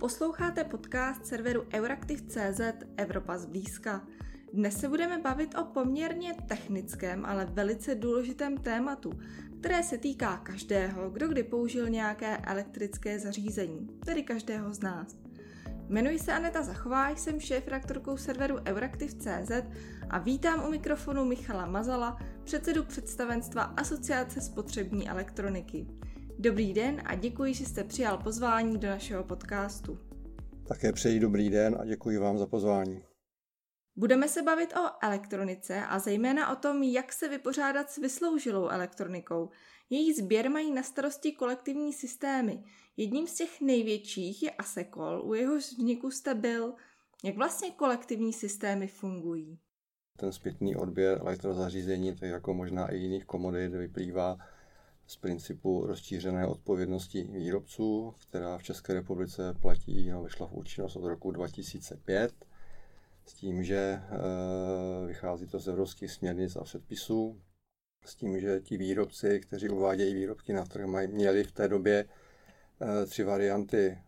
Posloucháte podcast serveru Euraktiv.cz Evropa zblízka. Dnes se budeme bavit o poměrně technickém, ale velice důležitém tématu, které se týká každého, kdo kdy použil nějaké elektrické zařízení, tedy každého z nás. Jmenuji se Aneta Zachová, jsem šéfredaktorkou serveru Euraktiv.cz a vítám u mikrofonu Michala Mazala, předsedu představenstva Asociace spotřební elektroniky. Dobrý den a děkuji, že jste přijal pozvání do našeho podcastu. Také přeji dobrý den a děkuji vám za pozvání. Budeme se bavit o elektronice a zejména o tom, jak se vypořádat s vysloužilou elektronikou. Její sběr mají na starosti kolektivní systémy. Jedním z těch největších je Asekol, u jehož vzniku jste byl. Jak vlastně kolektivní systémy fungují? Ten zpětný odběr elektrozařízení, tak jako možná i jiných komodit, vyplývá z principu rozšířené odpovědnosti výrobců, která v České republice platí a vyšla v účinnost od roku 2005, s tím, že vychází to z evropských směrnic a předpisů, s tím, že ti výrobci, kteří uvádějí výrobky na trh, měli v té době tři varianty,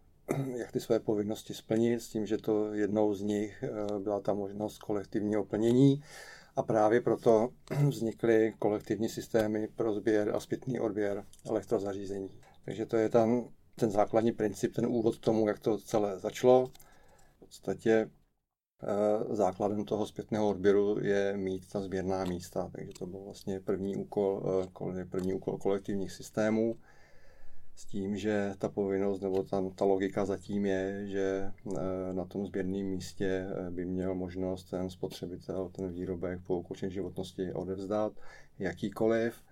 jak ty své povinnosti splnit, s tím, že to jednou z nich byla ta možnost kolektivního plnění. A právě proto vznikly kolektivní systémy pro sběr a zpětný odběr elektrozařízení. Takže to je tam ten základní princip, ten úvod k tomu, jak to celé začalo. V podstatě základem toho zpětného odběru je mít ta sběrná místa. Takže to byl vlastně první úkol kolektivních systémů. S tím, že ta povinnost nebo ta logika zatím je, že na tom sběrném místě by měl možnost ten spotřebitel, ten výrobek po ukončení životnosti odevzdat jakýkoliv.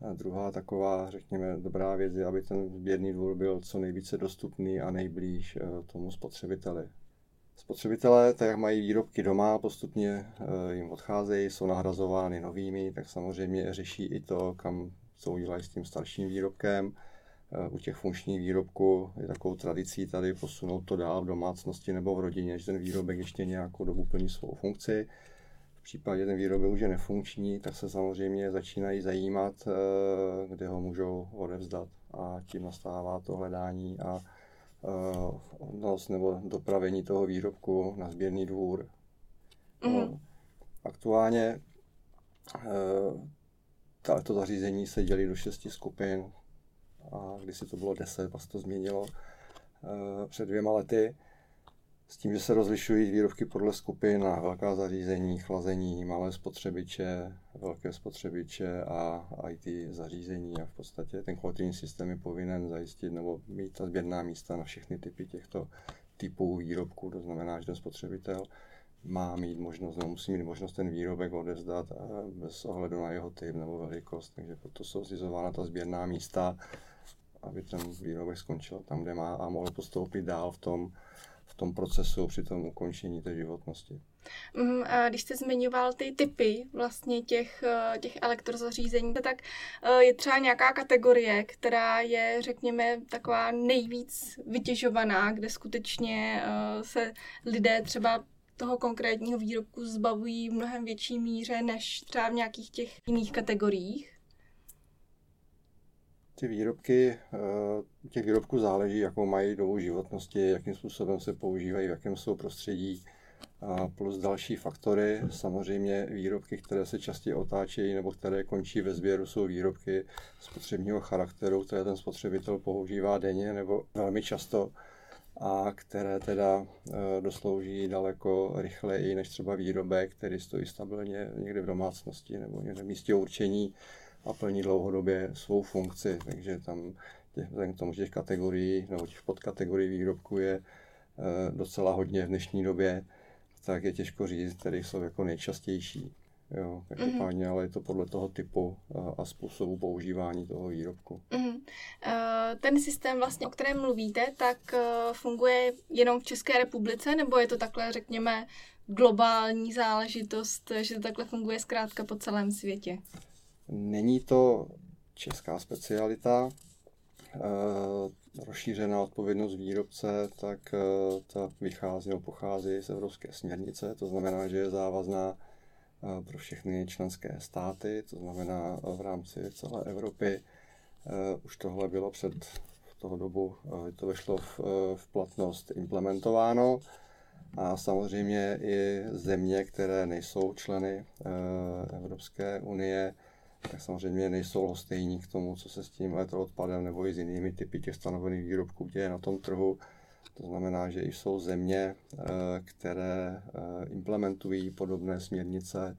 A druhá taková, řekněme, dobrá věc je, aby ten sběrný dvůr byl co nejvíce dostupný a nejblíž tomu spotřebiteli. Spotřebitelé, tak jak mají výrobky doma, postupně jim odcházejí, jsou nahrazovány novými, tak samozřejmě řeší i to, kam se udělají s tím starším výrobkem. U těch funkčních výrobků je takovou tradicí tady posunout to dál v domácnosti nebo v rodině, že ten výrobek ještě nějakou dobu plní svou funkci. V případě ten výrobek už je nefunkční, tak se samozřejmě začínají zajímat, kde ho můžou odevzdat, a tím nastává to hledání a odnos nebo dopravení toho výrobku na sběrný dvůr. Mm-hmm. Aktuálně to zařízení se dělí do 6 skupin. A kdysi to bylo 10, pak se to změnilo před 2 lety. S tím, že se rozlišují výrobky podle skupin na velká zařízení, chlazení, malé spotřebiče, velké spotřebiče a IT zařízení. A v podstatě ten kolektivní systém je povinen zajistit nebo mít ta sběrná místa na všechny typy těchto typů výrobků. To znamená, že ten spotřebitel má mít možnost, nebo musí mít možnost ten výrobek odevzdat bez ohledu na jeho typ nebo velikost. Takže proto jsou zřizována ta sběrná místa, aby ten výrobek skončil tam, kde má, a mohl postoupit dál v tom procesu při tom ukončení té životnosti. A když jste zmiňoval ty typy vlastně těch elektrozařízení, tak je třeba nějaká kategorie, která je, řekněme, taková nejvíc vytěžovaná, kde skutečně se lidé třeba toho konkrétního výrobku zbavují v mnohem větší míře než třeba v nějakých těch jiných kategoriích? Těch výrobků záleží, jakou mají dobu životnosti, jakým způsobem se používají, v jakém jsou prostředí, plus další faktory. Samozřejmě výrobky, které se častěji otáčejí nebo které končí ve sběru, jsou výrobky spotřebního charakteru, které ten spotřebitel používá denně nebo velmi často a které teda doslouží daleko rychleji než třeba výrobek, který stojí stabilně někde v domácnosti nebo někde v místě určení a plní dlouhodobě svou funkci. Takže tam těch kategorií nebo těch podkategorií výrobků je docela hodně v dnešní době, tak je těžko říct, které jsou jako nejčastější. Jo, každopádně, ale je to podle toho typu a způsobu používání toho výrobku. Ten systém vlastně, o kterém mluvíte, tak funguje jenom v České republice, nebo je to takhle, řekněme, globální záležitost, že to takhle funguje zkrátka po celém světě? Není to česká specialita. Rozšířená odpovědnost výrobce, tak ta vychází nebo pochází z evropské směrnice, to znamená, že je závazná pro všechny členské státy, to znamená v rámci celé Evropy. Už tohle bylo před toho dobu to vešlo v platnost implementováno. A samozřejmě i země, které nejsou členy Evropské unie, tak samozřejmě nejsou lhostejní k tomu, co se s tím elektroodpadem nebo i s jinými typy těch stanovených výrobků děje na tom trhu. To znamená, že jsou země, které implementují podobné směrnice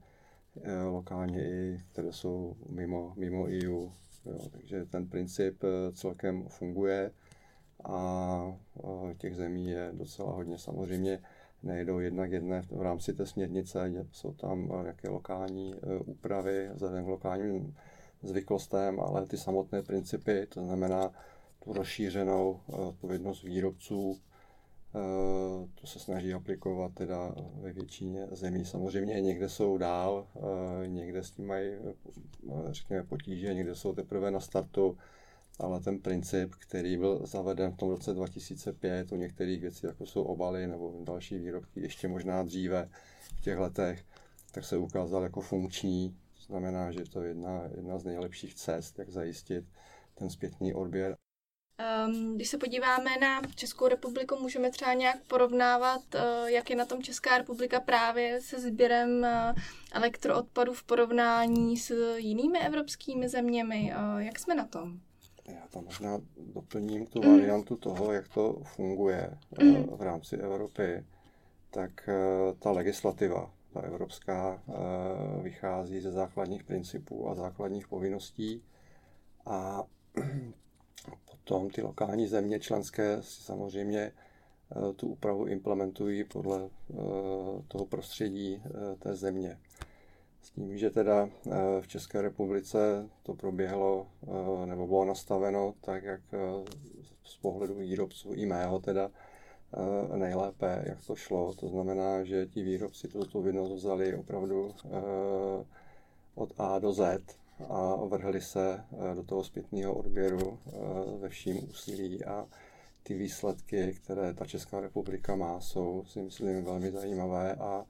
lokálně i, které jsou mimo EU. Jo, takže ten princip celkem funguje a těch zemí je docela hodně. Samozřejmě nejdou jednak jedné v rámci té směrnice, jsou tam jaké lokální úpravy vzhledem k lokálním zvyklostem, ale ty samotné principy, to znamená tu rozšířenou odpovědnost výrobců, to se snaží aplikovat teda ve většině zemí. Samozřejmě někde jsou dál, někde s tím mají, řekněme, potíže, někde jsou teprve na startu, ale ten princip, který byl zaveden v tom roce 2005 u některých věcí, jako jsou obaly nebo další výrobky, ještě možná dříve v těch letech, tak se ukázal jako funkční. To znamená, že to je jedna z nejlepších cest, jak zajistit ten zpětný odběr. Když se podíváme na Českou republiku, můžeme třeba nějak porovnávat, jak je na tom Česká republika právě se sběrem elektroodpadů v porovnání s jinými evropskými zeměmi. Jak jsme na tom? Já tam možná doplním tu variantu toho, jak to funguje v rámci Evropy. Tak ta legislativa, ta evropská, vychází ze základních principů a základních povinností a potom ty lokální země členské si samozřejmě tu úpravu implementují podle toho prostředí té země. S tím, že teda v České republice to proběhlo nebo bylo nastaveno tak, jak z pohledu výrobců i mého teda nejlépe, jak to šlo. To znamená, že ti výrobci tuto vinnost vzali opravdu od A do Z a vrhli se do toho zpětného odběru ve vším úsilí a ty výsledky, které ta Česká republika má, jsou, si myslím, velmi zajímavé a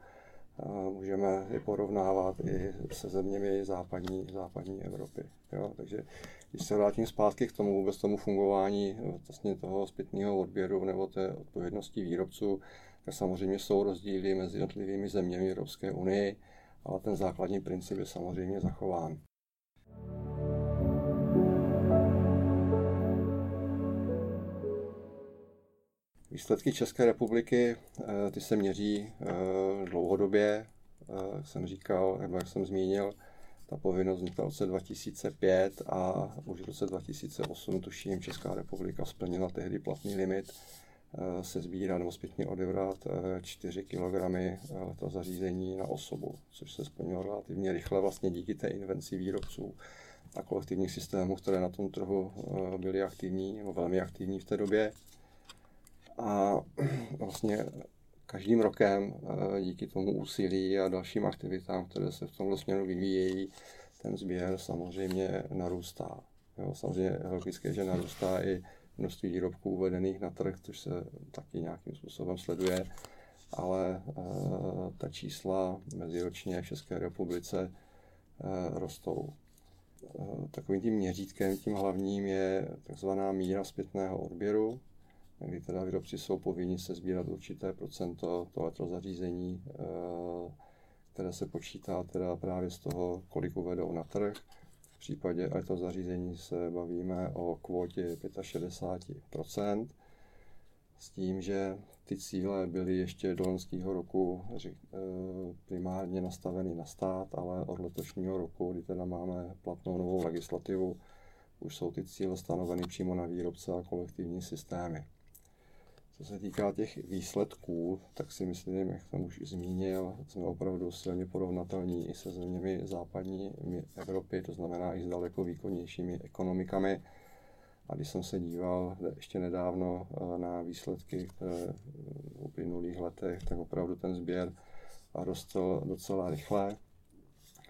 můžeme je porovnávat i se zeměmi západní Evropy. Jo, takže když se vrátím zpátky k tomu vůbec tomu fungování vlastně toho zpětného odběru nebo té odpovědnosti výrobců, tak samozřejmě jsou rozdíly mezi jednotlivými zeměmi Evropské unie, ale ten základní princip je samozřejmě zachován. Výsledky České republiky, ty se měří dlouhodobě, jak jsem říkal, nebo jak jsem zmínil, ta povinnost vznikla v roce 2005 a už v roce 2008, tuším, Česká republika splnila tehdy platný limit se sbírat nebo zpětně odebrat 4 kg zařízení na osobu, což se splnilo relativně rychle vlastně díky té invenci výrobců a kolektivních systémů, které na tom trhu byly aktivní nebo velmi aktivní v té době. A vlastně každým rokem díky tomu úsilí a dalším aktivitám, které se v tomto směru vyvíjejí, ten sběr samozřejmě narůstá. Jo, samozřejmě je logické, že narůstá i množství výrobků uvedených na trh, což se taky nějakým způsobem sleduje, ale ta čísla meziročně v České republice rostou. Takovým tím měřítkem, tím hlavním je takzvaná míra zpětného odběru, kdy teda výrobci jsou povinni se sbírat určité procento tohoto zařízení, které se počítá teda právě z toho, kolik uvedou na trh. V případě tohoto zařízení se bavíme o kvótě 65%, s tím, že ty cíle byly ještě do loňského roku primárně nastaveny na stát, ale od letošního roku, kdy teda máme platnou novou legislativu, už jsou ty cíle stanoveny přímo na výrobce a kolektivní systémy. Co se týká těch výsledků, tak si myslím, jak jsem už zmínil, jsme opravdu silně porovnatelní i se zeměmi západní Evropy, to znamená i s daleko výkonnějšími ekonomikami. A když jsem se díval ještě nedávno na výsledky, které v uplynulých letech, tak opravdu ten sběr rostl docela rychle.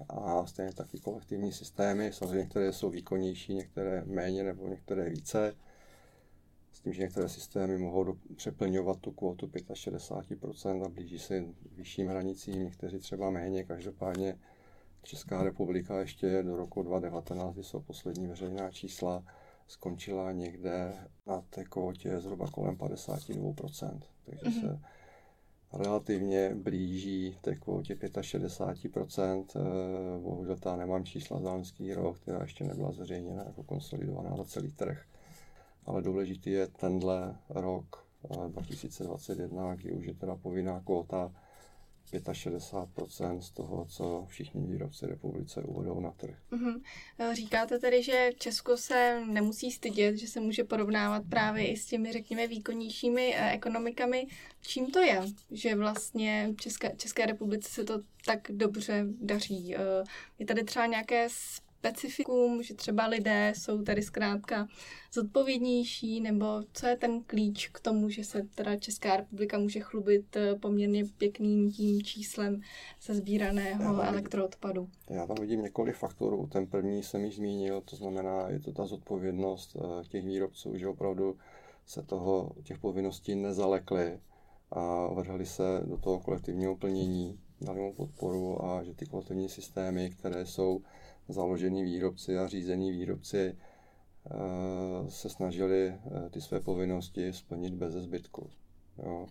A stejně taky kolektivní systémy, samozřejmě některé jsou výkonnější, některé méně nebo některé více. S tím, že některé systémy mohou přeplňovat tu kvotu 65% a blíží se vyšším hranicím, někteří třeba méně. Každopádně Česká republika ještě do roku 2019, kdy jsou poslední veřejná čísla, skončila někde na té kvótě zhruba kolem 52%, takže se relativně blíží té kvótě 65%. Bohužel ta nemám čísla za loňský rok, která ještě nebyla zveřejněna jako konsolidovaná za celý trh. Ale důležitý je tenhle rok 2021, kdy už je teda povinná kvóta 65% z toho, co všichni výrobci republice uvedou na trh. Mm-hmm. Říkáte tedy, že Česko se nemusí stydět, že se může porovnávat právě i s těmi, řekněme, výkonnějšími ekonomikami. Čím to je, že vlastně České republice se to tak dobře daří? Je tady třeba nějaké specifikum, že třeba lidé jsou tady zkrátka zodpovědnější, nebo co je ten klíč k tomu, že se teda Česká republika může chlubit poměrně pěkným tím číslem ze sbíraného elektroodpadu? Já tam vidím několik faktorů. Ten první jsem již zmínil, to znamená, je to ta zodpovědnost těch výrobců, že opravdu se toho, těch povinností nezalekli a vrhli se do toho kolektivního plnění, dali mu podporu a že ty kolektivní systémy, které jsou založení výrobci a řízení výrobci se snažili ty své povinnosti splnit beze zbytku. Jo.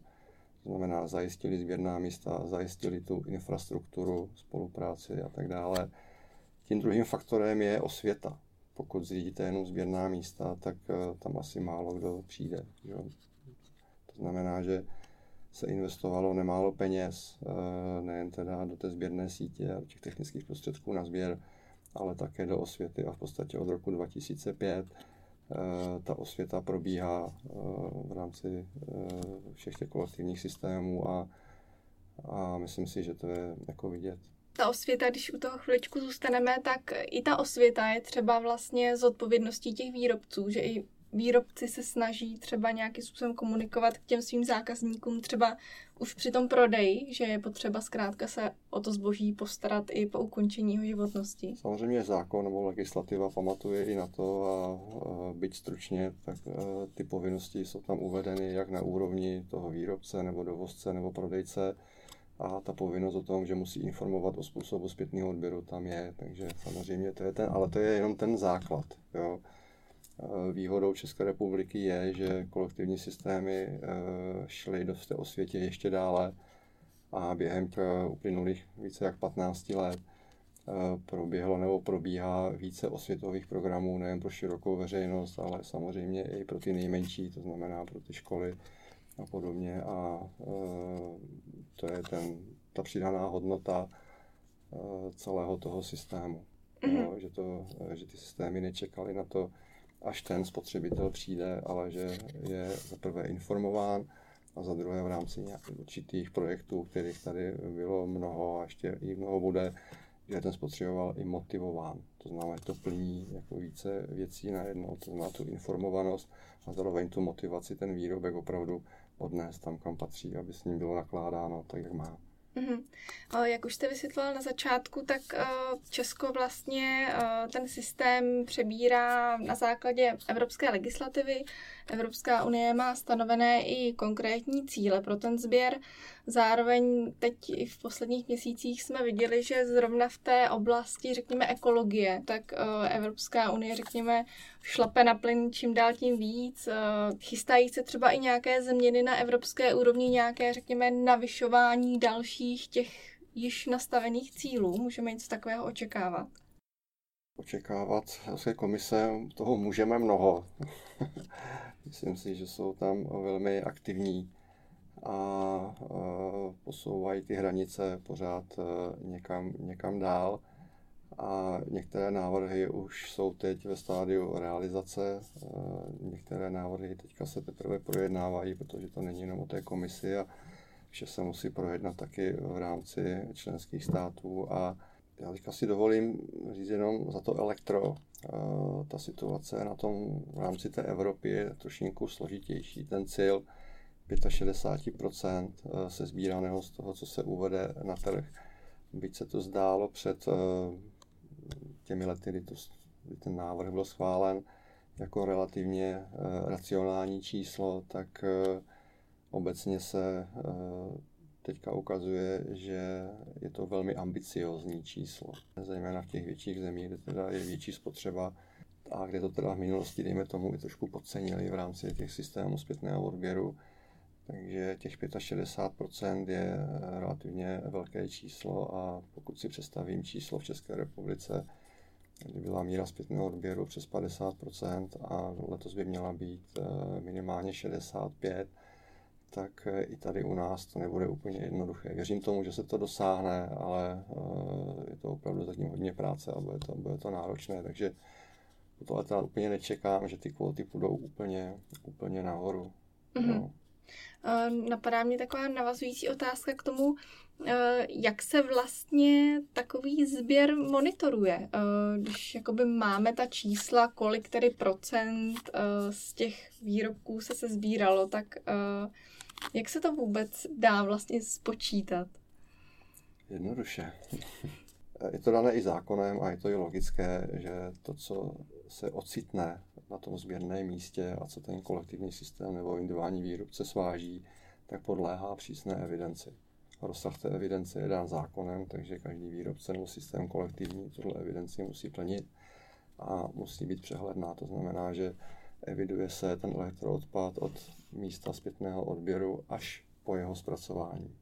To znamená, zajistili sběrná místa, zajistili tu infrastrukturu, spolupráci a tak dále. Tím druhým faktorem je osvěta. Pokud zřídíte jenom sběrná místa, tak tam asi málo kdo přijde. Jo. To znamená, že se investovalo nemálo peněz, nejen teda do té sběrné sítě a do těch technických prostředků na sběr, ale také do osvěty a v podstatě od roku 2005 ta osvěta probíhá v rámci všech těch kolektivních systémů a myslím si, že to je jako vidět. Ta osvěta, když u toho chviličku zůstaneme, tak i ta osvěta je třeba vlastně z odpovědností těch výrobců, že i výrobci se snaží třeba nějakým způsobem komunikovat k těm svým zákazníkům, třeba už při tom prodeji, že je potřeba zkrátka se o to zboží postarat i po ukončení jeho životnosti. Samozřejmě zákon nebo legislativa pamatuje i na to a byť stručně, tak ty povinnosti jsou tam uvedeny jak na úrovni toho výrobce nebo dovozce nebo prodejce a ta povinnost o tom, že musí informovat o způsobu zpětného odběru, tam je, takže samozřejmě to je ten, ale to je jenom ten základ, jo. Výhodou České republiky je, že kolektivní systémy šly do té osvětě ještě dále a během uplynulých více jak 15 let proběhlo nebo probíhá více osvětových programů nejen pro širokou veřejnost, ale samozřejmě i pro ty nejmenší, to znamená pro ty školy a podobně. A to je ta přidaná hodnota celého toho systému, no, že ty systémy nečekaly na to, až ten spotřebitel přijde, ale že je za prvé informován a za druhé v rámci nějakých určitých projektů, kterých tady bylo mnoho a ještě i mnoho bude, že ten spotřeboval i motivován. To znamená, že to plní jako více věcí najednou, to znamená tu informovanost a zároveň tu motivaci ten výrobek opravdu odnést tam, kam patří, aby s ním bylo nakládáno tak, jak má. Mm-hmm. Jak už jste vysvětloval na začátku, tak Česko vlastně ten systém přebírá na základě evropské legislativy. Evropská unie má stanovené i konkrétní cíle pro ten sběr. Zároveň teď i v posledních měsících jsme viděli, že zrovna v té oblasti, řekněme, ekologie, tak Evropská unie, řekněme, šlape na plyn čím dál tím víc. Chystají se třeba i nějaké změny na evropské úrovni, nějaké, řekněme, navyšování dalších těch již nastavených cílů? Můžeme něco takového očekávat? Očekávat Evropské komise toho můžeme mnoho. Myslím si, že jsou tam velmi aktivní a posouvají ty hranice pořád někam dál. A některé návrhy už jsou teď ve stádiu realizace. Některé návrhy teďka se teprve projednávají, protože to není jenom o té komisi a že se musí projednat taky v rámci členských států. A já teďka si dovolím říct jenom za to elektro. Ta situace na tom v rámci té Evropy je trošinku složitější. Ten cíl 65% se sbíraného z toho, co se uvede na trh. Byť se to zdálo před těmi lety, kdy ten návrh byl schválen jako relativně racionální číslo, tak obecně se teďka ukazuje, že je to velmi ambiciózní číslo, zejména v těch větších zemích, kde teda je větší spotřeba, a kde to teda v minulosti, dejme tomu, i trošku podcenili v rámci těch systémů zpětného odběru. Takže těch 65% je relativně velké číslo a pokud si představím číslo v České republice, kdy byla míra zpětného odběru přes 50% a letos by měla být minimálně 65%, tak i tady u nás to nebude úplně jednoduché. Věřím tomu, že se to dosáhne, ale je to opravdu zatím hodně práce a bude to náročné, takže tohle teda úplně nečekám, že ty kvóty půjdou úplně nahoru. Mm-hmm. No. Napadá mě taková navazující otázka k tomu, jak se vlastně takový sběr monitoruje, když jakoby máme ta čísla, kolik tedy procent z těch výrobků se sbíralo, tak jak se to vůbec dá vlastně spočítat? Jednoduše. Je to dané i zákonem a je to i logické, že to, co se ocitne na tom sběrném místě a co ten kolektivní systém nebo individuální výrobce sváží, tak podléhá přísné evidenci. Rozsah té evidence je dán zákonem, takže každý výrobce nebo systém kolektivní tuto evidenci musí plnit a musí být přehledná. To znamená, že eviduje se ten elektroodpad od místa zpětného odběru až po jeho zpracování.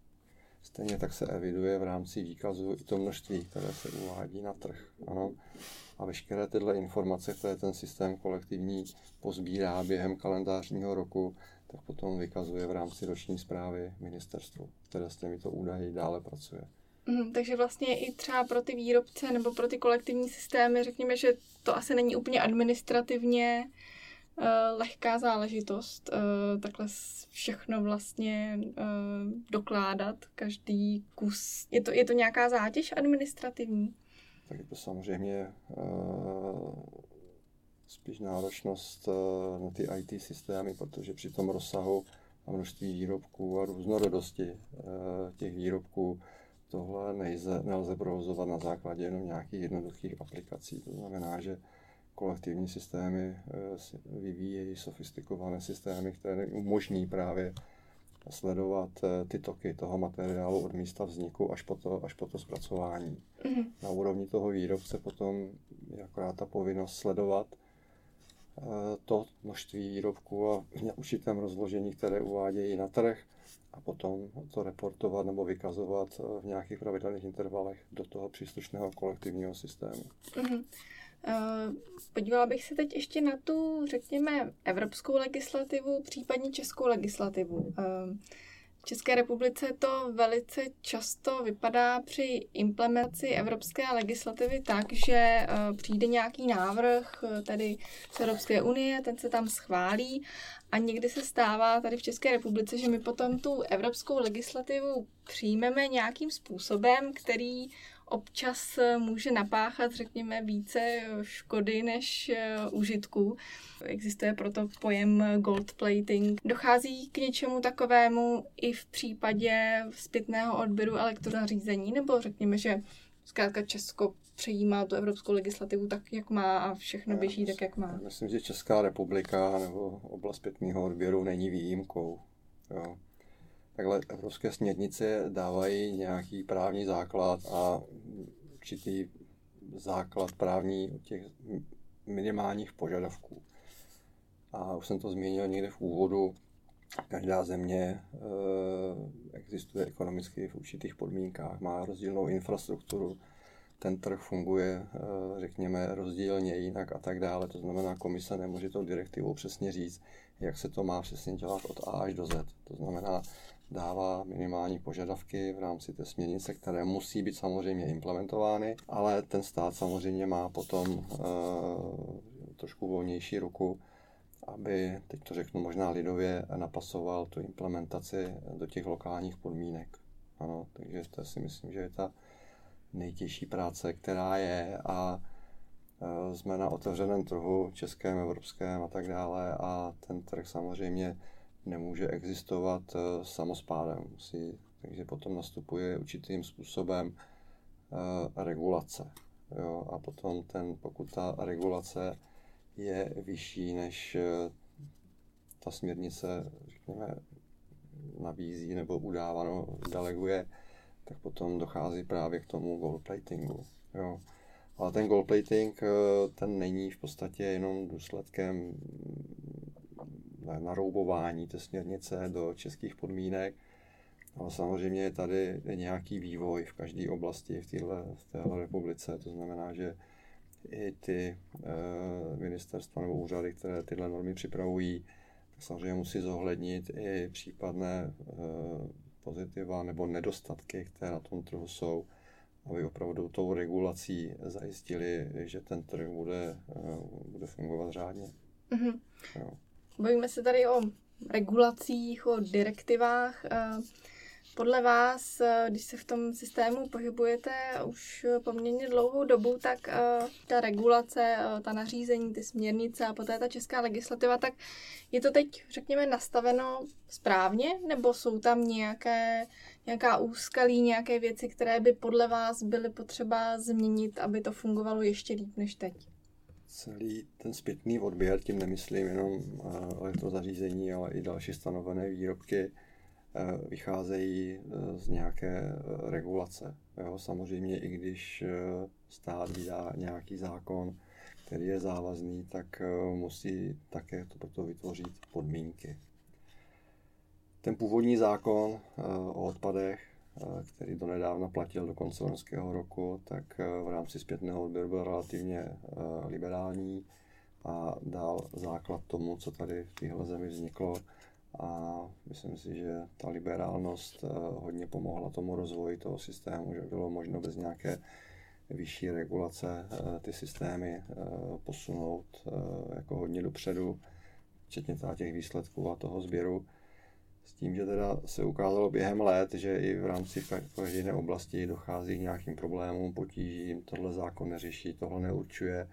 Stejně tak se eviduje v rámci výkazu i to množství, které se uvádí na trh. Ano. A veškeré tyhle informace, které ten systém kolektivní pozbírá během kalendářního roku, tak potom vykazuje v rámci roční zprávy ministerstvu, které s těmito údaji dále pracuje. Takže vlastně i třeba pro ty výrobce nebo pro ty kolektivní systémy, řekněme, že to asi není úplně administrativně lehká záležitost, takhle všechno vlastně dokládat, každý kus. Je to nějaká zátěž administrativní? Tak je to samozřejmě spíš náročnost na ty IT systémy, protože při tom rozsahu a množství výrobků a různorodosti těch výrobků tohle nelze provozovat na základě jenom nějakých jednoduchých aplikací. To znamená, že kolektivní systémy vyvíjejí sofistikované systémy, které umožní právě sledovat ty toky toho materiálu od místa vzniku až po to zpracování. Mm-hmm. Na úrovni toho výrobce potom je akorát ta povinnost sledovat to množství výrobků a v určitém rozložení, které uvádějí na trh, a potom to reportovat nebo vykazovat v nějakých pravidelných intervalech do toho příslušného kolektivního systému. Mm-hmm. Podívala bych se teď ještě na tu, řekněme, evropskou legislativu, případně českou legislativu. V České republice to velice často vypadá při implementaci evropské legislativy tak, že přijde nějaký návrh tady z Evropské unie, ten se tam schválí a někdy se stává tady v České republice, že my potom tu evropskou legislativu přijmeme nějakým způsobem, který občas může napáchat, řekněme, více škody než užitku. Existuje proto pojem gold plating. Dochází k něčemu takovému i v případě zpětného odběru elektrozařízení, nebo řekněme, že zkrátka Česko přejímá tu evropskou legislativu tak, jak má a všechno běží tak, jak má. Myslím, že Česká republika nebo oblast zpětného odběru není výjimkou. Jo. Takhle evropské směrnice dávají nějaký právní základ a určitý základ právní těch minimálních požadavků. A už jsem to zmínil někde v úvodu. Každá země existuje ekonomicky v určitých podmínkách, má rozdílnou infrastrukturu, ten trh funguje, řekněme, rozdílně jinak a tak dále. To znamená, komise nemůže tou direktivou přesně říct, jak se to má přesně dělat od A až do Z. To znamená, dává minimální požadavky v rámci té směrnice, které musí být samozřejmě implementovány, ale ten stát samozřejmě má potom trošku volnější ruku, aby, teď to řeknu možná lidově, napasoval tu implementaci do těch lokálních podmínek. Ano, takže to si myslím, že je ta nejtěžší práce, která je, a jsme na otevřeném trhu, českém, evropském a tak dále, a ten trh samozřejmě nemůže existovat samospádem. Takže potom nastupuje určitým způsobem regulace. Jo? A potom pokud ta regulace je vyšší, než ta směrnice, řekněme, nabízí nebo udávanou deleguje, tak potom dochází právě k tomu goldplatingu. Jo? Ale ten goldplating, ten není v podstatě jenom důsledkem naroubování té směrnice do českých podmínek, ale samozřejmě je tady nějaký vývoj v každé oblasti v téhle republice. To znamená, že i ty ministerstva nebo úřady, které tyhle normy připravují, tak samozřejmě musí zohlednit i případné pozitiva nebo nedostatky, které na tom trhu jsou, aby opravdu tou regulací zajistili, že ten trh bude fungovat řádně. Mm-hmm. Jo. Bojíme se tady o regulacích, o direktivách. Podle vás, když se v tom systému pohybujete už poměrně dlouhou dobu, tak ta regulace, ta nařízení, ty směrnice a poté ta česká legislativa, tak je to teď, řekněme, nastaveno správně? Nebo jsou tam nějaká úskalí, nějaké věci, které by podle vás byly potřeba změnit, aby to fungovalo ještě líp než teď? Celý ten zpětný odběr, tím nemyslím jenom elektrozařízení, ale i další stanovené výrobky, vycházejí z nějaké regulace. Jo, samozřejmě i když stát vydá nějaký zákon, který je závazný, tak musí také proto vytvořit podmínky. Ten původní zákon o odpadech, který donedávna platil do konce loňského roku, tak v rámci zpětného odběru byl relativně liberální a dal základ tomu, co tady v téhle zemi vzniklo. A myslím si, že ta liberálnost hodně pomohla tomu rozvoji toho systému, že bylo možno bez nějaké vyšší regulace ty systémy posunout jako hodně dopředu, včetně těch výsledků a toho sběru. S tím, že teda se ukázalo během let, že i v rámci každé oblasti dochází k nějakým problémům, potížím, tohle zákon neřeší, tohle neurčuje.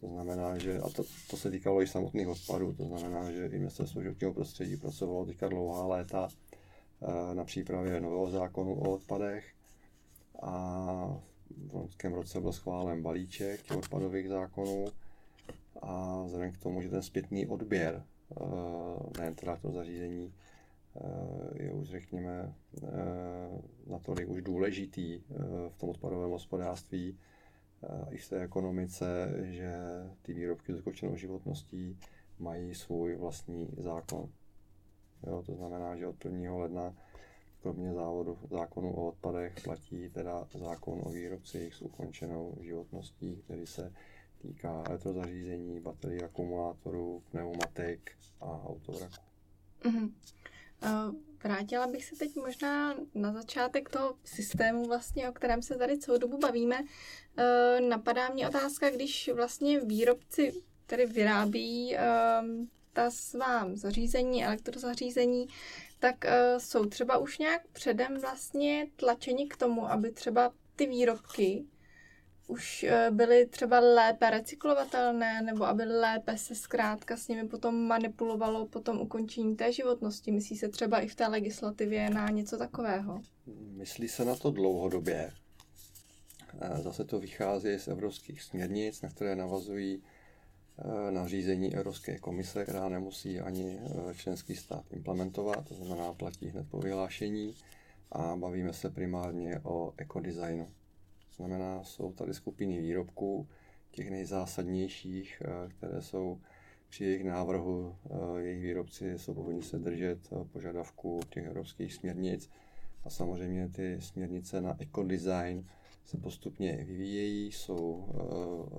To znamená, že, a to se týkalo i samotných odpadů, to znamená, že i Ministerstvo životního prostředí pracovalo teďka dlouhá léta na přípravě nového zákonu o odpadech a v loňském roce byl schválen balíček těch odpadových zákonů a vzhledem k tomu, že ten zpětný odběr, nejen teda to zařízení, je už, řekněme, natolik už důležitý v tom odpadovém hospodářství, i v té ekonomice, že ty výrobky s dokončenou životností mají svůj vlastní zákon. Jo, to znamená, že od 1. ledna kromě zákonu o odpadech platí teda zákon o výrobcích s ukončenou životností, který se týká elektrozařízení, baterií, akumulátorů, pneumatik a autovraků. Mm-hmm. Vrátila bych se teď možná na začátek toho systému, vlastně, o kterém se tady celou dobu bavíme. Napadá mě otázka, když vlastně výrobci tady vyrábí ta svá zařízení, elektrozařízení, tak jsou třeba už nějak předem vlastně tlačeni k tomu, aby třeba ty výrobky už byly třeba lépe recyklovatelné, nebo aby lépe se zkrátka s nimi potom manipulovalo po tom ukončení té životnosti. Myslí se třeba i v té legislativě na něco takového? Myslí se na to dlouhodobě. Zase to vychází z evropských směrnic, na které navazují nařízení Evropské komise, která nemusí ani členský stát implementovat, to znamená platí hned po vyhlášení a bavíme se primárně o ekodesignu. To znamená, jsou tady skupiny výrobků, těch nejzásadnějších, které jsou při jejich návrhu, jejich výrobci jsou povinni se držet požadavků těch evropských směrnic a samozřejmě ty směrnice na ekodesign se postupně vyvíjejí, jsou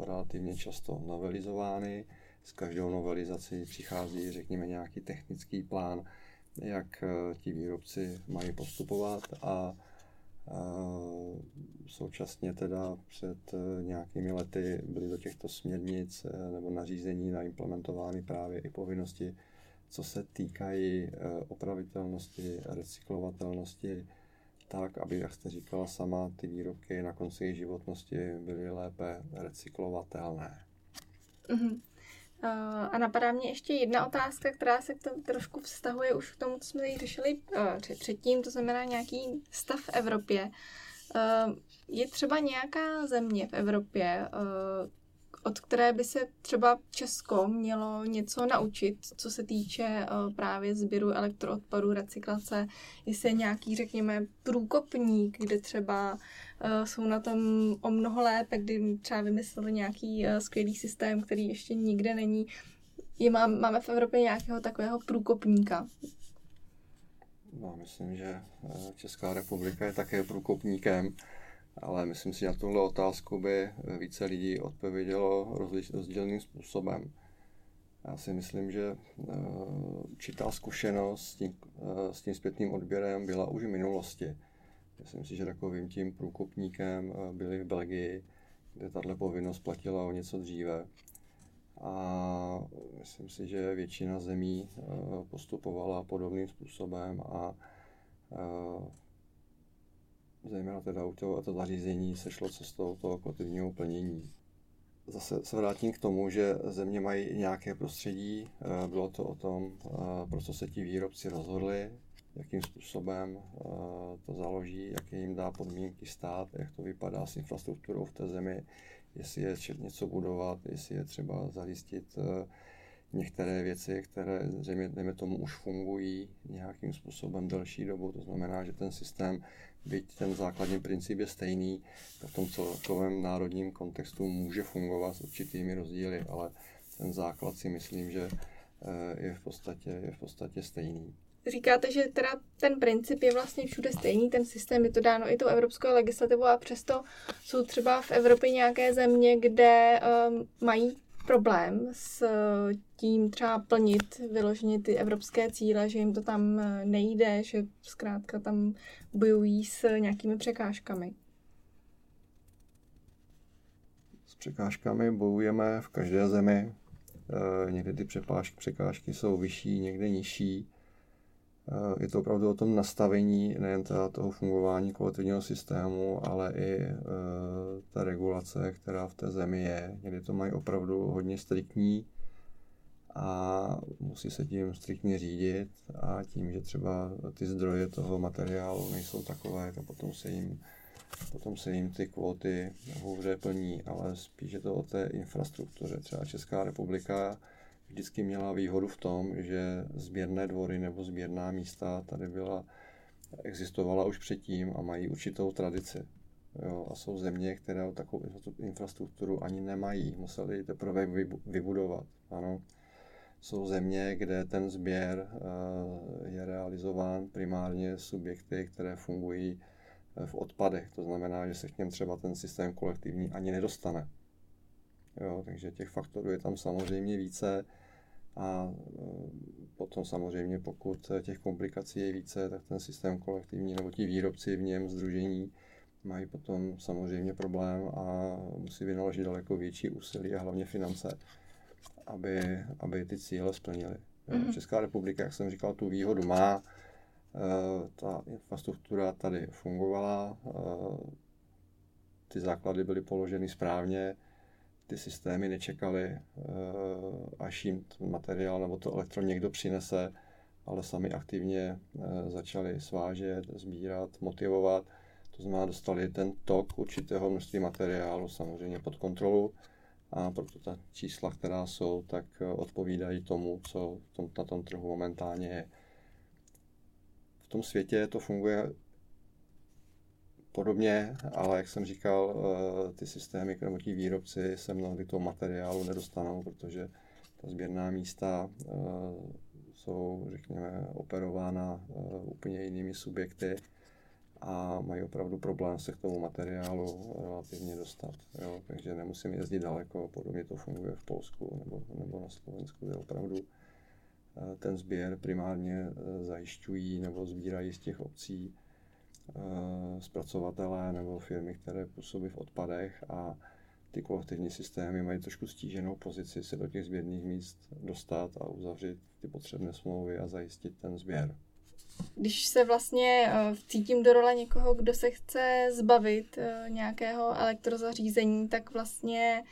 relativně často novelizovány, s každou novelizací přichází, řekněme, nějaký technický plán, jak ti výrobci mají postupovat a současně teda před nějakými lety byly do těchto směrnic nebo nařízení naimplementovány právě i povinnosti, co se týkají opravitelnosti, recyklovatelnosti, tak, aby, jak jste říkala sama, ty výrobky na konci jejich životnosti byly lépe recyklovatelné. Mm-hmm. A napadá mě ještě jedna otázka, která se k tomu trošku vztahuje už k tomu, co jsme tady řešili předtím, to znamená nějaký stav v Evropě. Je třeba nějaká země v Evropě, od které by se třeba Česko mělo něco naučit, co se týče právě sběru elektroodpadu, recyklace, jestli je nějaký, řekněme, průkopník, kde třeba jsou na tom o mnoho lépe, kdy třeba vymysleli nějaký skvělý systém, který ještě nikde není. Máme v Evropě nějakého takového průkopníka? No, myslím, že Česká republika je také průkopníkem, ale myslím si, že na tuhle otázku by více lidí odpovědělo rozdílným způsobem. Já si myslím, že určitá zkušenost s tím zpětným odběrem byla už v minulosti. Myslím si, že takovým tím průkopníkem byli v Belgii, kde tato povinnost platila o něco dříve. A myslím si, že většina zemí postupovala podobným způsobem a zejména teda u toho to zařízení se šlo cestou toho kotlivního plnění. Zase se vrátím k tomu, že země mají nějaké prostředí. Bylo to o tom, pro co se ti výrobci rozhodli, jakým způsobem to založí, jaké jim dá podmínky stát, jak to vypadá s infrastrukturou v té zemi, jestli je něco budovat, jestli je třeba zajistit některé věci, které zřejmě tomu už fungují nějakým způsobem delší dobu. To znamená, že ten systém, byť ten základní princip je stejný, tak v tom celkovém národním kontextu může fungovat s určitými rozdíly, ale ten základ si myslím, že je v podstatě stejný. Říkáte, že teda ten princip je vlastně všude stejný, ten systém je to dáno i tou evropskou legislativou a přesto jsou třeba v Evropě nějaké země, kde mají problém s tím třeba plnit vyloženě ty evropské cíle, že jim to tam nejde, že zkrátka tam bojují s nějakými překážkami. S překážkami bojujeme v každé zemi. Někdy ty překážky jsou vyšší, někde nižší. Je to opravdu o tom nastavení, nejen toho fungování kolektivního systému, ale i ta regulace, která v té zemi je. Někdy to mají opravdu hodně striktní a musí se tím striktně řídit a tím, že třeba ty zdroje toho materiálu nejsou takové, tak potom se jim ty kvóty hůře plní, ale spíše to o té infrastruktuře. Třeba Česká republika vždycky měla výhodu v tom, že sběrné dvory nebo sběrná místa tady existovala už předtím a mají určitou tradici. Jo, a jsou země, které takovou infrastrukturu ani nemají, museli ji teprve vybudovat. Ano. Jsou země, kde ten sběr je realizován primárně subjekty, které fungují v odpadech. To znamená, že se k něm třeba ten systém kolektivní ani nedostane. Jo, takže těch faktorů je tam samozřejmě více a potom samozřejmě pokud těch komplikací je více, tak ten systém kolektivní nebo ti výrobci v něm sdružení mají potom samozřejmě problém a musí vynaložit daleko větší úsilí a hlavně finance, aby ty cíle splnili. Mm-hmm. Česká republika, jak jsem říkal, tu výhodu má, ta infrastruktura tady fungovala, ty základy byly položeny správně, ty systémy nečekaly, až jim materiál nebo to elektron někdo přinese, ale sami aktivně začali svážet, sbírat, motivovat. To znamená, dostali ten tok určitého množství materiálu samozřejmě pod kontrolu a proto ta čísla, která jsou, tak odpovídají tomu, co na tom trhu momentálně je. V tom světě to funguje podobně, ale jak jsem říkal, ty systémy, nebo ti výrobci se mnohdy toho materiálu nedostanou, protože ta sběrná místa jsou, řekněme, operována úplně jinými subjekty a mají opravdu problém se k tomu materiálu relativně dostat. Jo? Takže nemusím jezdit daleko, podobně to funguje v Polsku nebo na Slovensku, kde opravdu ten sběr primárně zajišťují nebo sbírají z těch obcí zpracovatelé nebo firmy, které působí v odpadech a ty kolektivní systémy mají trošku stíženou pozici se do těch sběrných míst dostat a uzavřít ty potřebné smlouvy a zajistit ten sběr. Když se vlastně cítím do role někoho, kdo se chce zbavit nějakého elektrozařízení, tak vlastně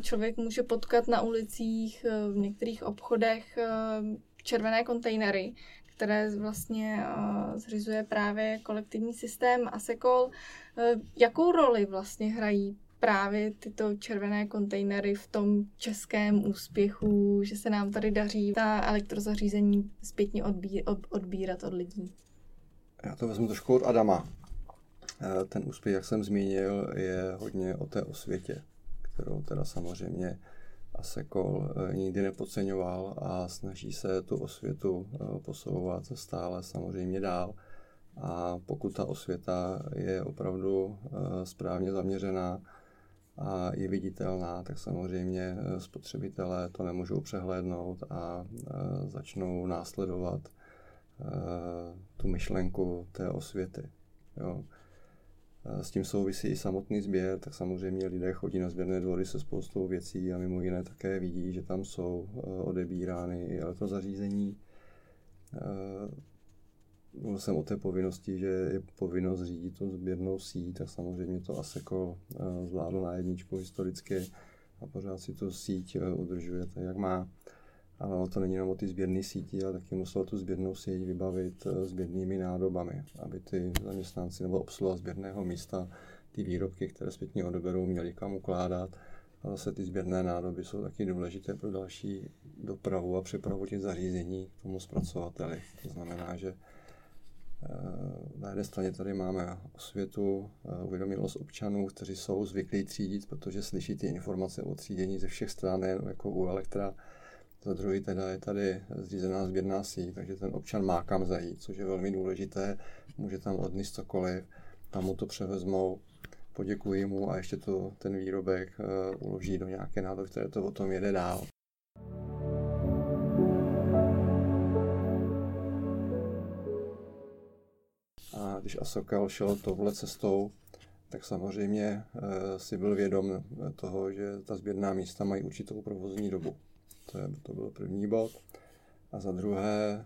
člověk může potkat na ulicích, v některých obchodech červené kontejnery, které vlastně zřizuje právě kolektivní systém Asekol. Jakou roli vlastně hrají právě tyto červené kontejnery v tom českém úspěchu, že se nám tady daří ta elektrozařízení zpětně odbírat od lidí? Já to vezmu trošku od Adama. Ten úspěch, jak jsem zmínil, je hodně o té osvětě, kterou teda samozřejmě Asekol nikdy nepodceňoval a snaží se tu osvětu posouvat stále samozřejmě dál. A pokud ta osvěta je opravdu správně zaměřená a je viditelná, tak samozřejmě spotřebitelé to nemůžou přehlédnout a začnou následovat tu myšlenku té osvěty. Jo. S tím souvisí i samotný sběr, tak samozřejmě lidé chodí na sběrné dvory se spoustou věcí a mimo jiné také vidí, že tam jsou odebírány i elektrozařízení. Mluvil jsem o té povinnosti, že je povinnost řídit tu sběrnou síť, tak samozřejmě to Asekol zvládlo na jedničku historicky a pořád si tu síť udržuje tak, jak má. Ale to není jenom o ty sběrné síti, ale taky musel tu sběrnou síť vybavit sběrnými nádobami, aby ty zaměstnanci nebo obsluha sběrného místa ty výrobky, které zpětně odeberou, měli kam ukládat. A zase ty sběrné nádoby jsou taky důležité pro další dopravu a přepravu těch zařízení k tomu zpracovateli. To znamená, že na jedné straně tady máme osvětu, uvědomilost občanů, kteří jsou zvyklí třídit, protože slyší ty informace o třídění ze všech stran, jako u Elektra. Za druhý teda je tady zřízená sběrná síť, takže ten občan má kam zajít, což je velmi důležité, může tam odníst cokoliv, tam mu to převezmou, poděkuji mu a ještě to, ten výrobek uloží do nějaké nádoby, které to potom jede dál. A když Asekol šel touhle cestou, tak samozřejmě si byl vědom toho, že ta sběrná místa mají určitou provozní dobu. To byl první bod. A za druhé,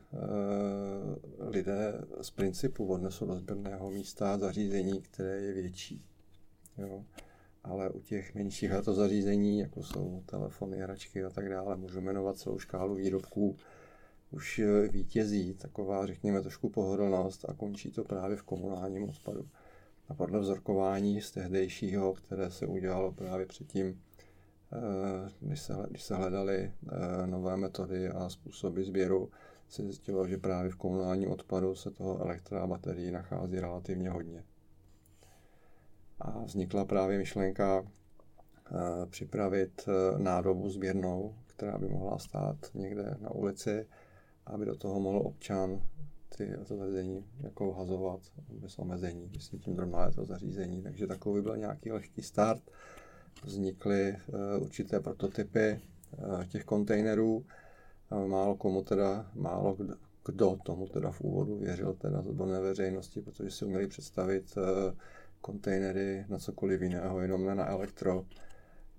lidé z principu odnesou do sběrného místa zařízení, které je větší. Jo. Ale u těch menších zařízení, jako jsou telefony, hračky a tak dále, můžu jmenovat celou škálu výrobků, už vítězí taková, řekněme, trošku pohodlnost a končí to právě v komunálním odpadu. A podle vzorkování z tehdejšího, které se udělalo právě předtím, když se hledaly nové metody a způsoby sběru, se zjistilo, že právě v komunálním odpadu se toho elektra a baterií nachází relativně hodně. A vznikla právě myšlenka připravit nádobu sběrnou, která by mohla stát někde na ulici, aby do toho mohl občan ty zařízení jako hazovat bez omezení, myslím tím drobné to zařízení. Takže takový byl nějaký lehký start. Vznikly určité prototypy těch kontejnerů. Málo kdo tomu teda v úvodu věřil teda z odborné veřejnosti, protože si uměli představit kontejnery na cokoliv jiného, jenom ne na elektro.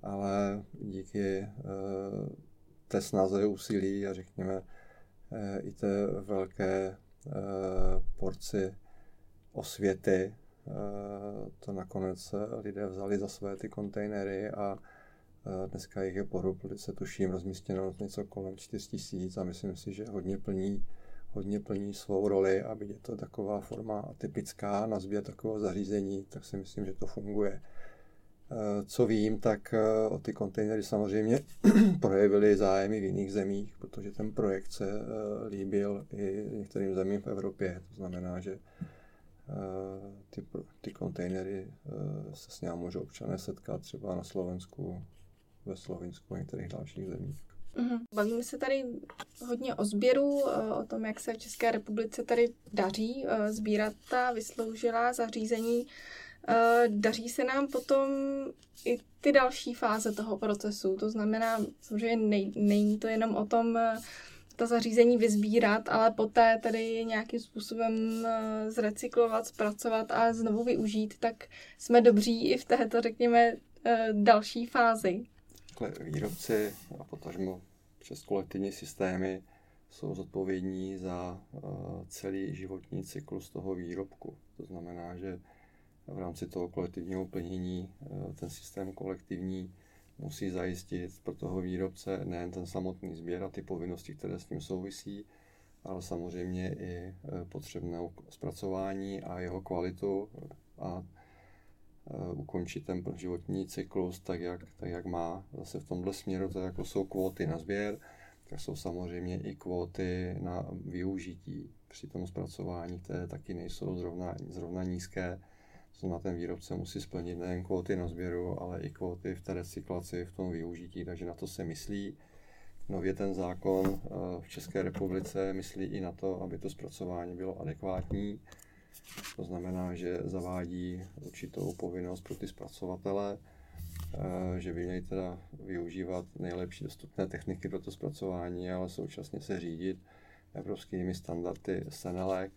Ale díky té snaze úsilí a řekněme i té velké porci osvěty, to nakonec lidé vzali za své ty kontejnery a dneska jich je se tuším rozmístěno něco kolem 4 000 a myslím si, že hodně plní svou roli a byť je to taková forma atypická na sběr takového zařízení, tak si myslím, že to funguje. Co vím, tak o ty kontejnery samozřejmě projevily zájmy v jiných zemích, protože ten projekt se líbil i některým zemím v Evropě. To znamená, že ty kontejnery se s ním můžou občané setkat třeba na Slovensku, ve Slovinsku a některých dalších zemích. Bavíme se tady hodně o sběru, o tom, jak se v České republice tady daří sbírat ta vysloužilá zařízení. Daří se nám potom i ty další fáze toho procesu, to znamená, že není to jenom o tom ta zařízení vyzbírat, ale poté tady je nějakým způsobem zrecyklovat, zpracovat a znovu využít, tak jsme dobří i v této, řekněme, další fázi. Výrobci a potažmo přes kolektivní systémy jsou zodpovědní za celý životní cyklus toho výrobku. To znamená, že v rámci toho kolektivního plnění ten systém kolektivní musí zajistit pro toho výrobce nejen ten samotný sběr a ty povinnosti, které s tím souvisí, ale samozřejmě i potřebné zpracování a jeho kvalitu a ukončit ten životní cyklus tak, jak má. Zase v tomhle směru to jako jsou kvóty na sběr, tak jsou samozřejmě i kvóty na využití. Při tom zpracování, které taky nejsou zrovna nízké, na ten výrobce musí splnit nejen kvóty na sběru, ale i kvóty v té recyklaci, v tom využití, takže na to se myslí. Nově ten zákon v České republice myslí i na to, aby to zpracování bylo adekvátní. To znamená, že zavádí určitou povinnost pro ty zpracovatele, že by měli teda využívat nejlepší dostupné techniky pro to zpracování, ale současně se řídit evropskými standardy Senelec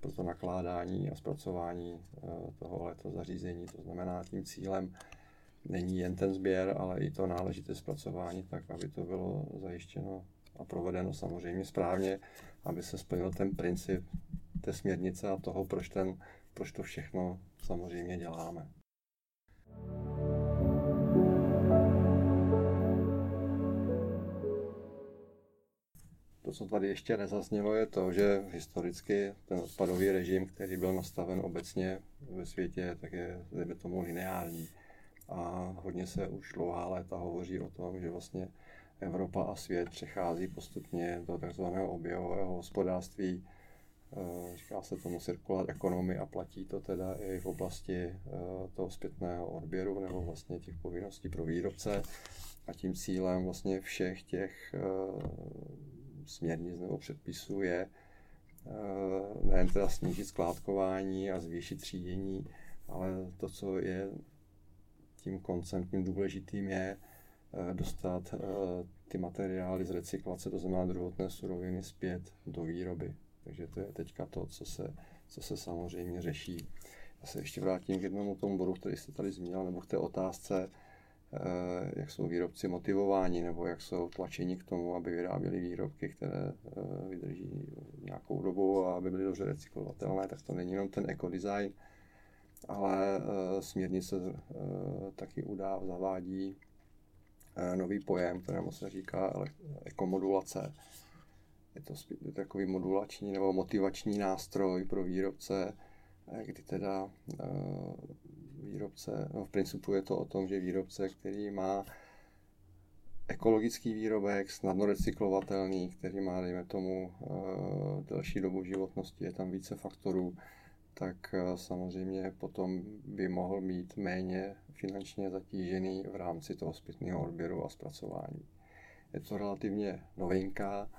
pro to nakládání a zpracování tohoto zařízení. To znamená, tím cílem není jen ten sběr, ale i to náležité zpracování, tak aby to bylo zajištěno a provedeno samozřejmě správně, aby se splnil ten princip té směrnice a toho, proč to všechno samozřejmě děláme. To, co tady ještě nezaznělo, je to, že historicky ten odpadový režim, který byl nastaven obecně ve světě, tak je, dejme tomu, lineární. A hodně se už dlouhá léta hovoří o tom, že vlastně Evropa a svět přechází postupně do takzvaného oběhového hospodářství. Říká se tomu cirkulární ekonomii a platí to teda i v oblasti toho zpětného odběru nebo vlastně těch povinností pro výrobce. A tím cílem vlastně všech těch směrnic nebo předpisů je nejen teda snížit skládkování a zvýšit třídění, ale to, co je tím koncem, tím důležitým je dostat ty materiály z recyklace, to znamená druhotné suroviny, zpět do výroby. Takže to je teďka to, co se samozřejmě řeší. Já se ještě vrátím k jednomu tomu bodu, který jste tady zmínil, nebo k té otázce, jak jsou výrobci motivováni, nebo jak jsou tlačeni k tomu, aby vyráběli výrobky, které vydrží nějakou dobu a aby byly dobře recyklovatelné, tak to není jenom ten ekodesign, ale směrnice taky zavádí nový pojem, kterému se říká ekomodulace. Je to takový modulační nebo motivační nástroj pro výrobce, kdy teda výrobce, no v principu je to o tom, že výrobce, který má ekologický výrobek, snadno recyklovatelný, který má, dejme tomu, delší dobu životnosti, je tam více faktorů, tak samozřejmě potom by mohl být méně finančně zatížený v rámci toho zpětného odběru a zpracování. Je to relativně novinka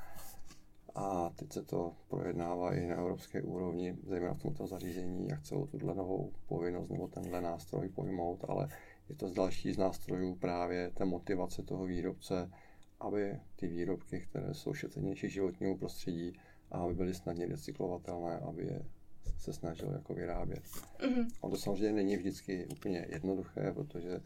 a teď se to projednává i na evropské úrovni, zejména v tomto zařízení, jak celou tuto novou povinnost nebo tenhle nástroj pojmout, ale je to z další z nástrojů právě ta motivace toho výrobce, aby ty výrobky, které jsou šetrnější životnímu prostředí a aby byly snadně recyklovatelné, aby je se snažil jako vyrábět. A to samozřejmě není vždycky úplně jednoduché, protože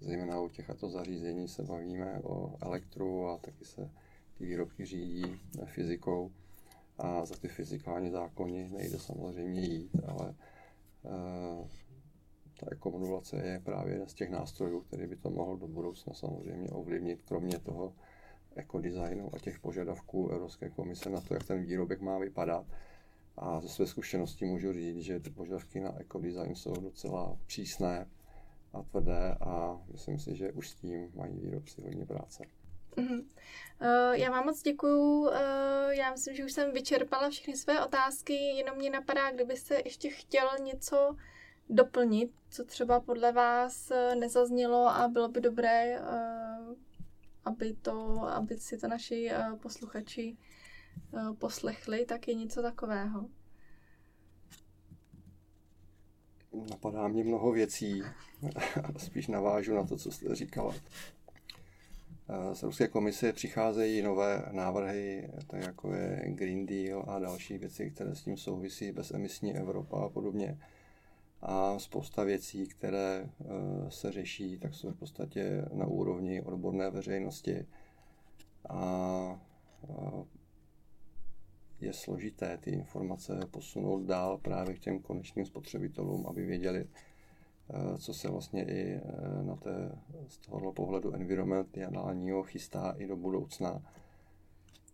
zejména u těchto zařízení se bavíme o elektru a taky se ty výrobky řídí fyzikou a za ty fyzikální zákony nejde samozřejmě jít, ale ta ekomodulace je právě jeden z těch nástrojů, který by to mohl do budoucna samozřejmě ovlivnit, kromě toho ekodesignu a těch požadavků Evropské komise na to, jak ten výrobek má vypadat. A ze své zkušenosti můžu říct, že ty požadavky na ekodesign jsou docela přísné a tvrdé a myslím si, že už s tím mají výrobci hodně práce. Já vám moc děkuju. Já myslím, že už jsem vyčerpala všechny své otázky, jenom mě napadá, kdybyste ještě chtěl něco doplnit, co třeba podle vás nezaznělo a bylo by dobré, aby si to naši posluchači poslechli, tak je něco takového. Napadá mě mnoho věcí, spíš navážu na to, co jste říkala. Z Evropské komise přicházejí nové návrhy, tak jako je Green Deal a další věci, které s tím souvisí, bezemisní Evropa a podobně. A spousta věcí, které se řeší, tak jsou v podstatě na úrovni odborné veřejnosti. A je složité ty informace posunout dál právě k těm konečným spotřebitelům, aby věděli, co se vlastně i na z tohoto pohledu environmentálního chystá i do budoucna.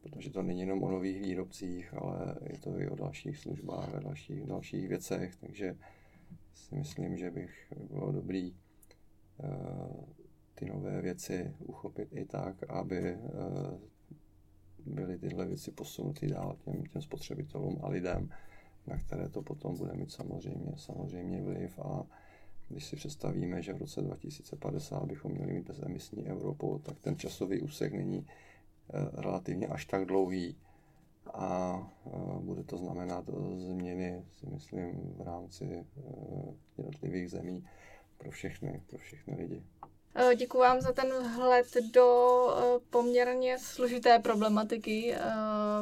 Protože to není jenom o nových výrobcích, ale je to i o dalších službách a dalších věcech. Takže si myslím, že bych bylo dobrý ty nové věci uchopit i tak, aby byly tyhle věci posunuty dál těm spotřebitelům a lidem, na které to potom bude mít samozřejmě vliv. A když si představíme, že v roce 2050 bychom měli mít bezemisní Evropu, tak ten časový úsek není relativně až tak dlouhý a bude to znamenat změny, si myslím, v rámci jednotlivých zemí pro všechny lidi. Děkuji vám za ten vhled do poměrně složité problematiky.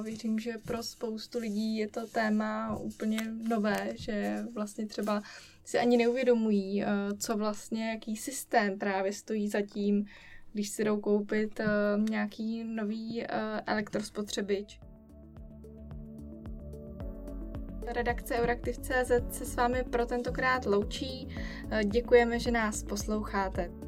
Věřím, že pro spoustu lidí je to téma úplně nové, že vlastně třeba si ani neuvědomují, co vlastně, jaký systém právě stojí za tím, když si jdou koupit nějaký nový elektrospotřebič. Redakce Euraktiv.cz se s vámi pro tentokrát loučí. Děkujeme, že nás posloucháte.